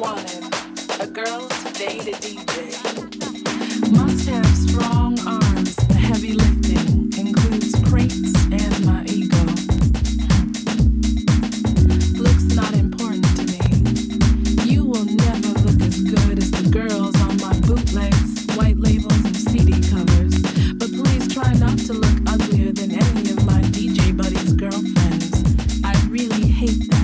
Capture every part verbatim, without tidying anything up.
wanted, a girl's day-to D J. Must have strong arms, heavy lifting, includes crates and my ego. Looks not important to me. You will never look as good as the girls on my bootlegs, white labels, and C D covers. But please try not to look uglier than any of my D J buddies' girlfriends. I really hate that.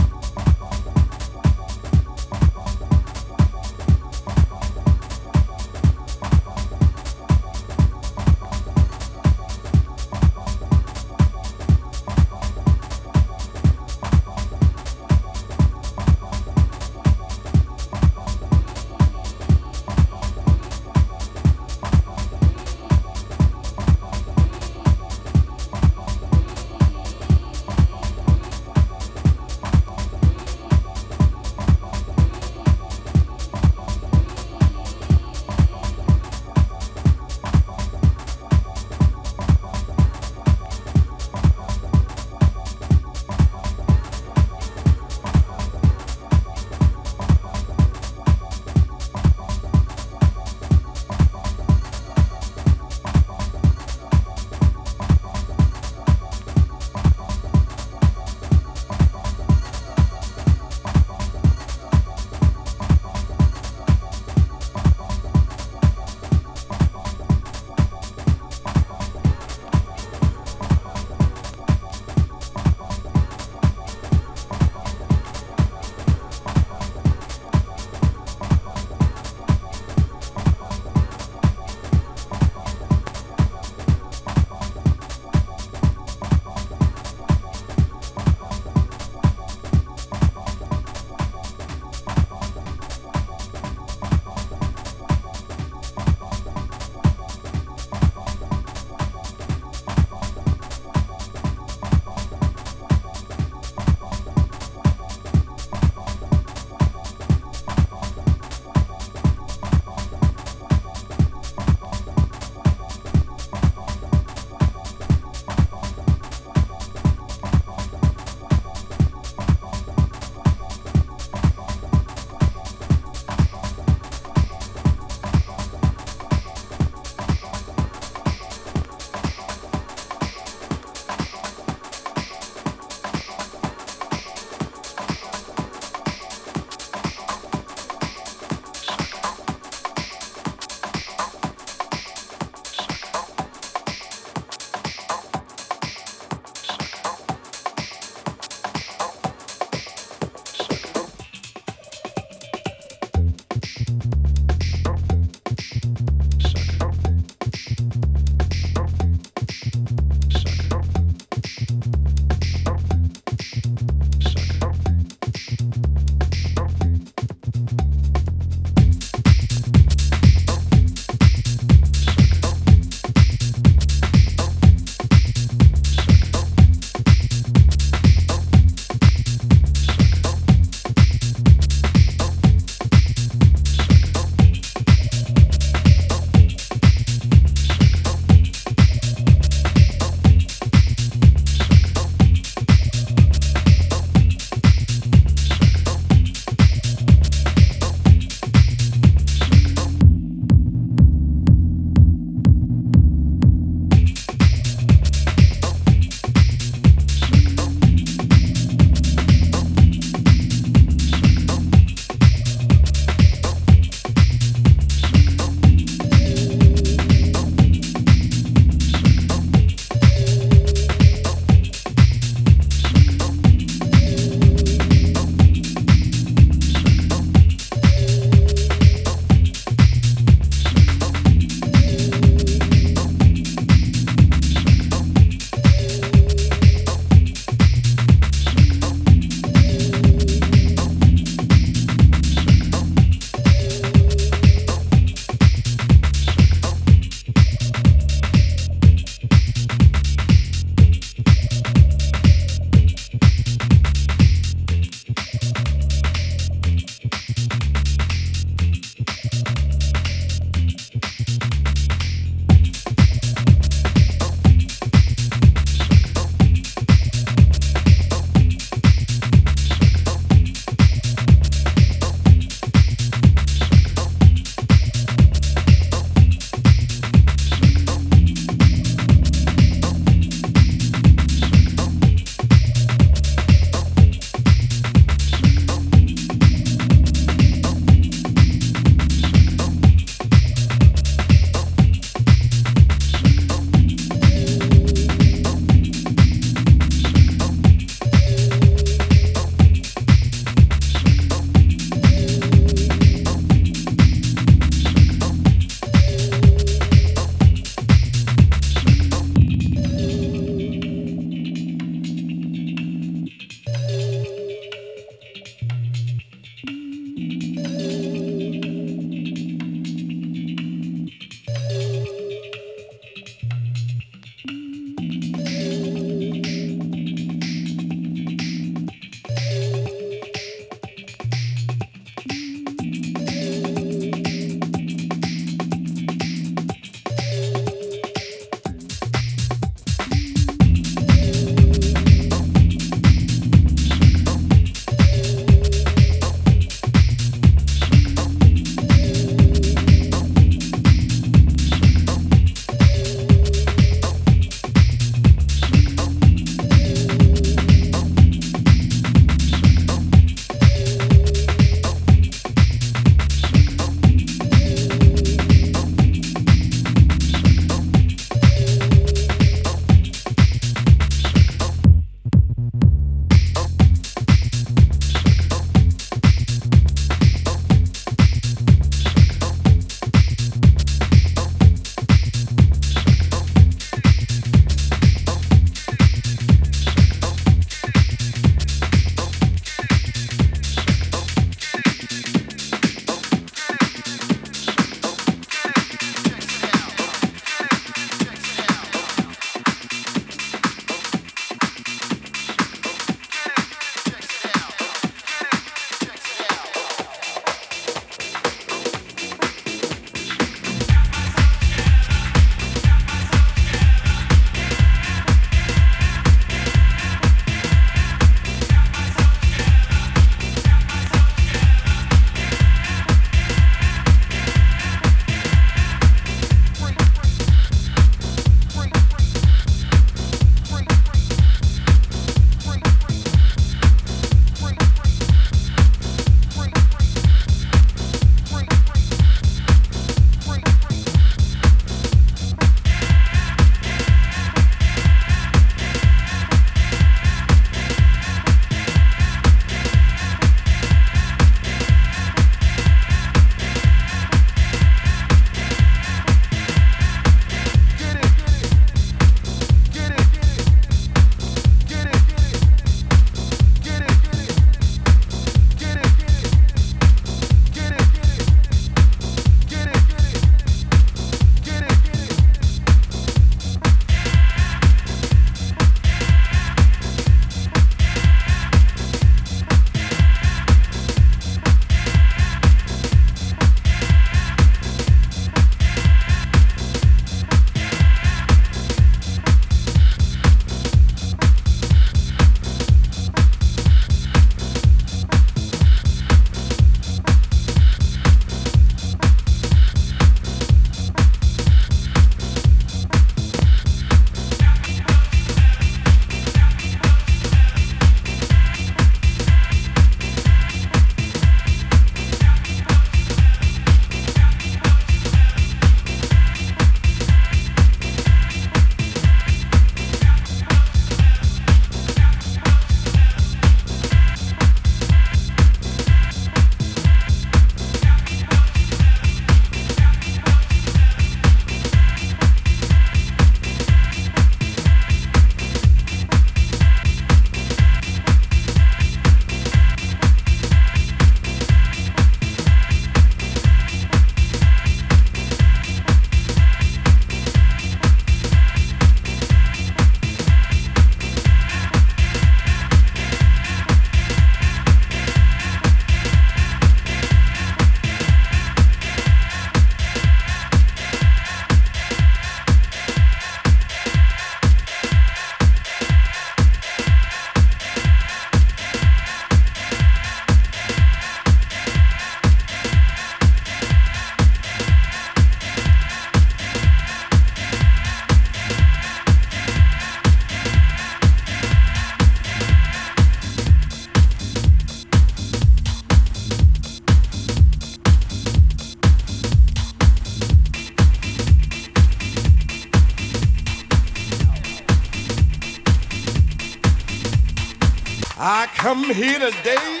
come here today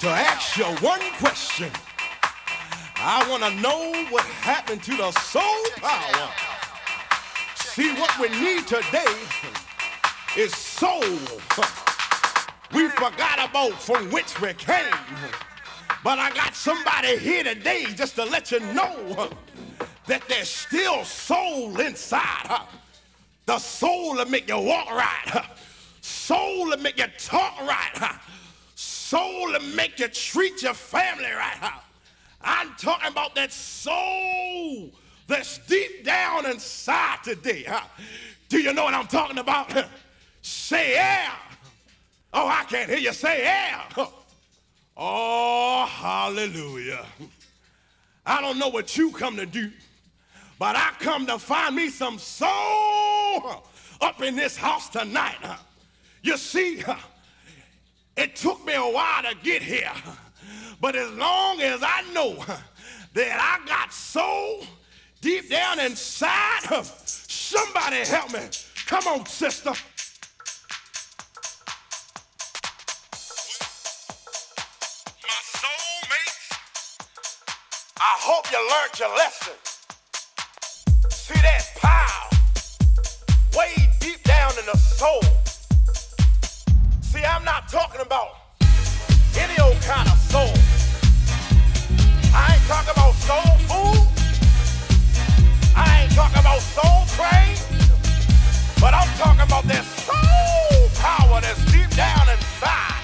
to ask you one question. I want to know what happened to the soul power. See, what we need today is soul. We forgot about from which we came. But I got somebody here today just to let you know that there's still soul inside. The soul that make you walk right. Soul that make you talk right. Soul that make you treat your family right. I'm talking about that soul that's deep down inside today. Do you know what I'm talking about? Say yeah. Oh, I can't hear you. Say yeah. Oh, hallelujah. I don't know what you come to do, but I come to find me some soul up in this house tonight. You see, it took me a while to get here, but as long as I know that I got soul deep down inside, somebody help me. Come on, sister. I hope you learned your lesson. See that power way deep down in the soul. See, I'm not talking about any old kind of soul. I ain't talking about soul food. I ain't talking about soul train. But I'm talking about that soul power that's deep down inside.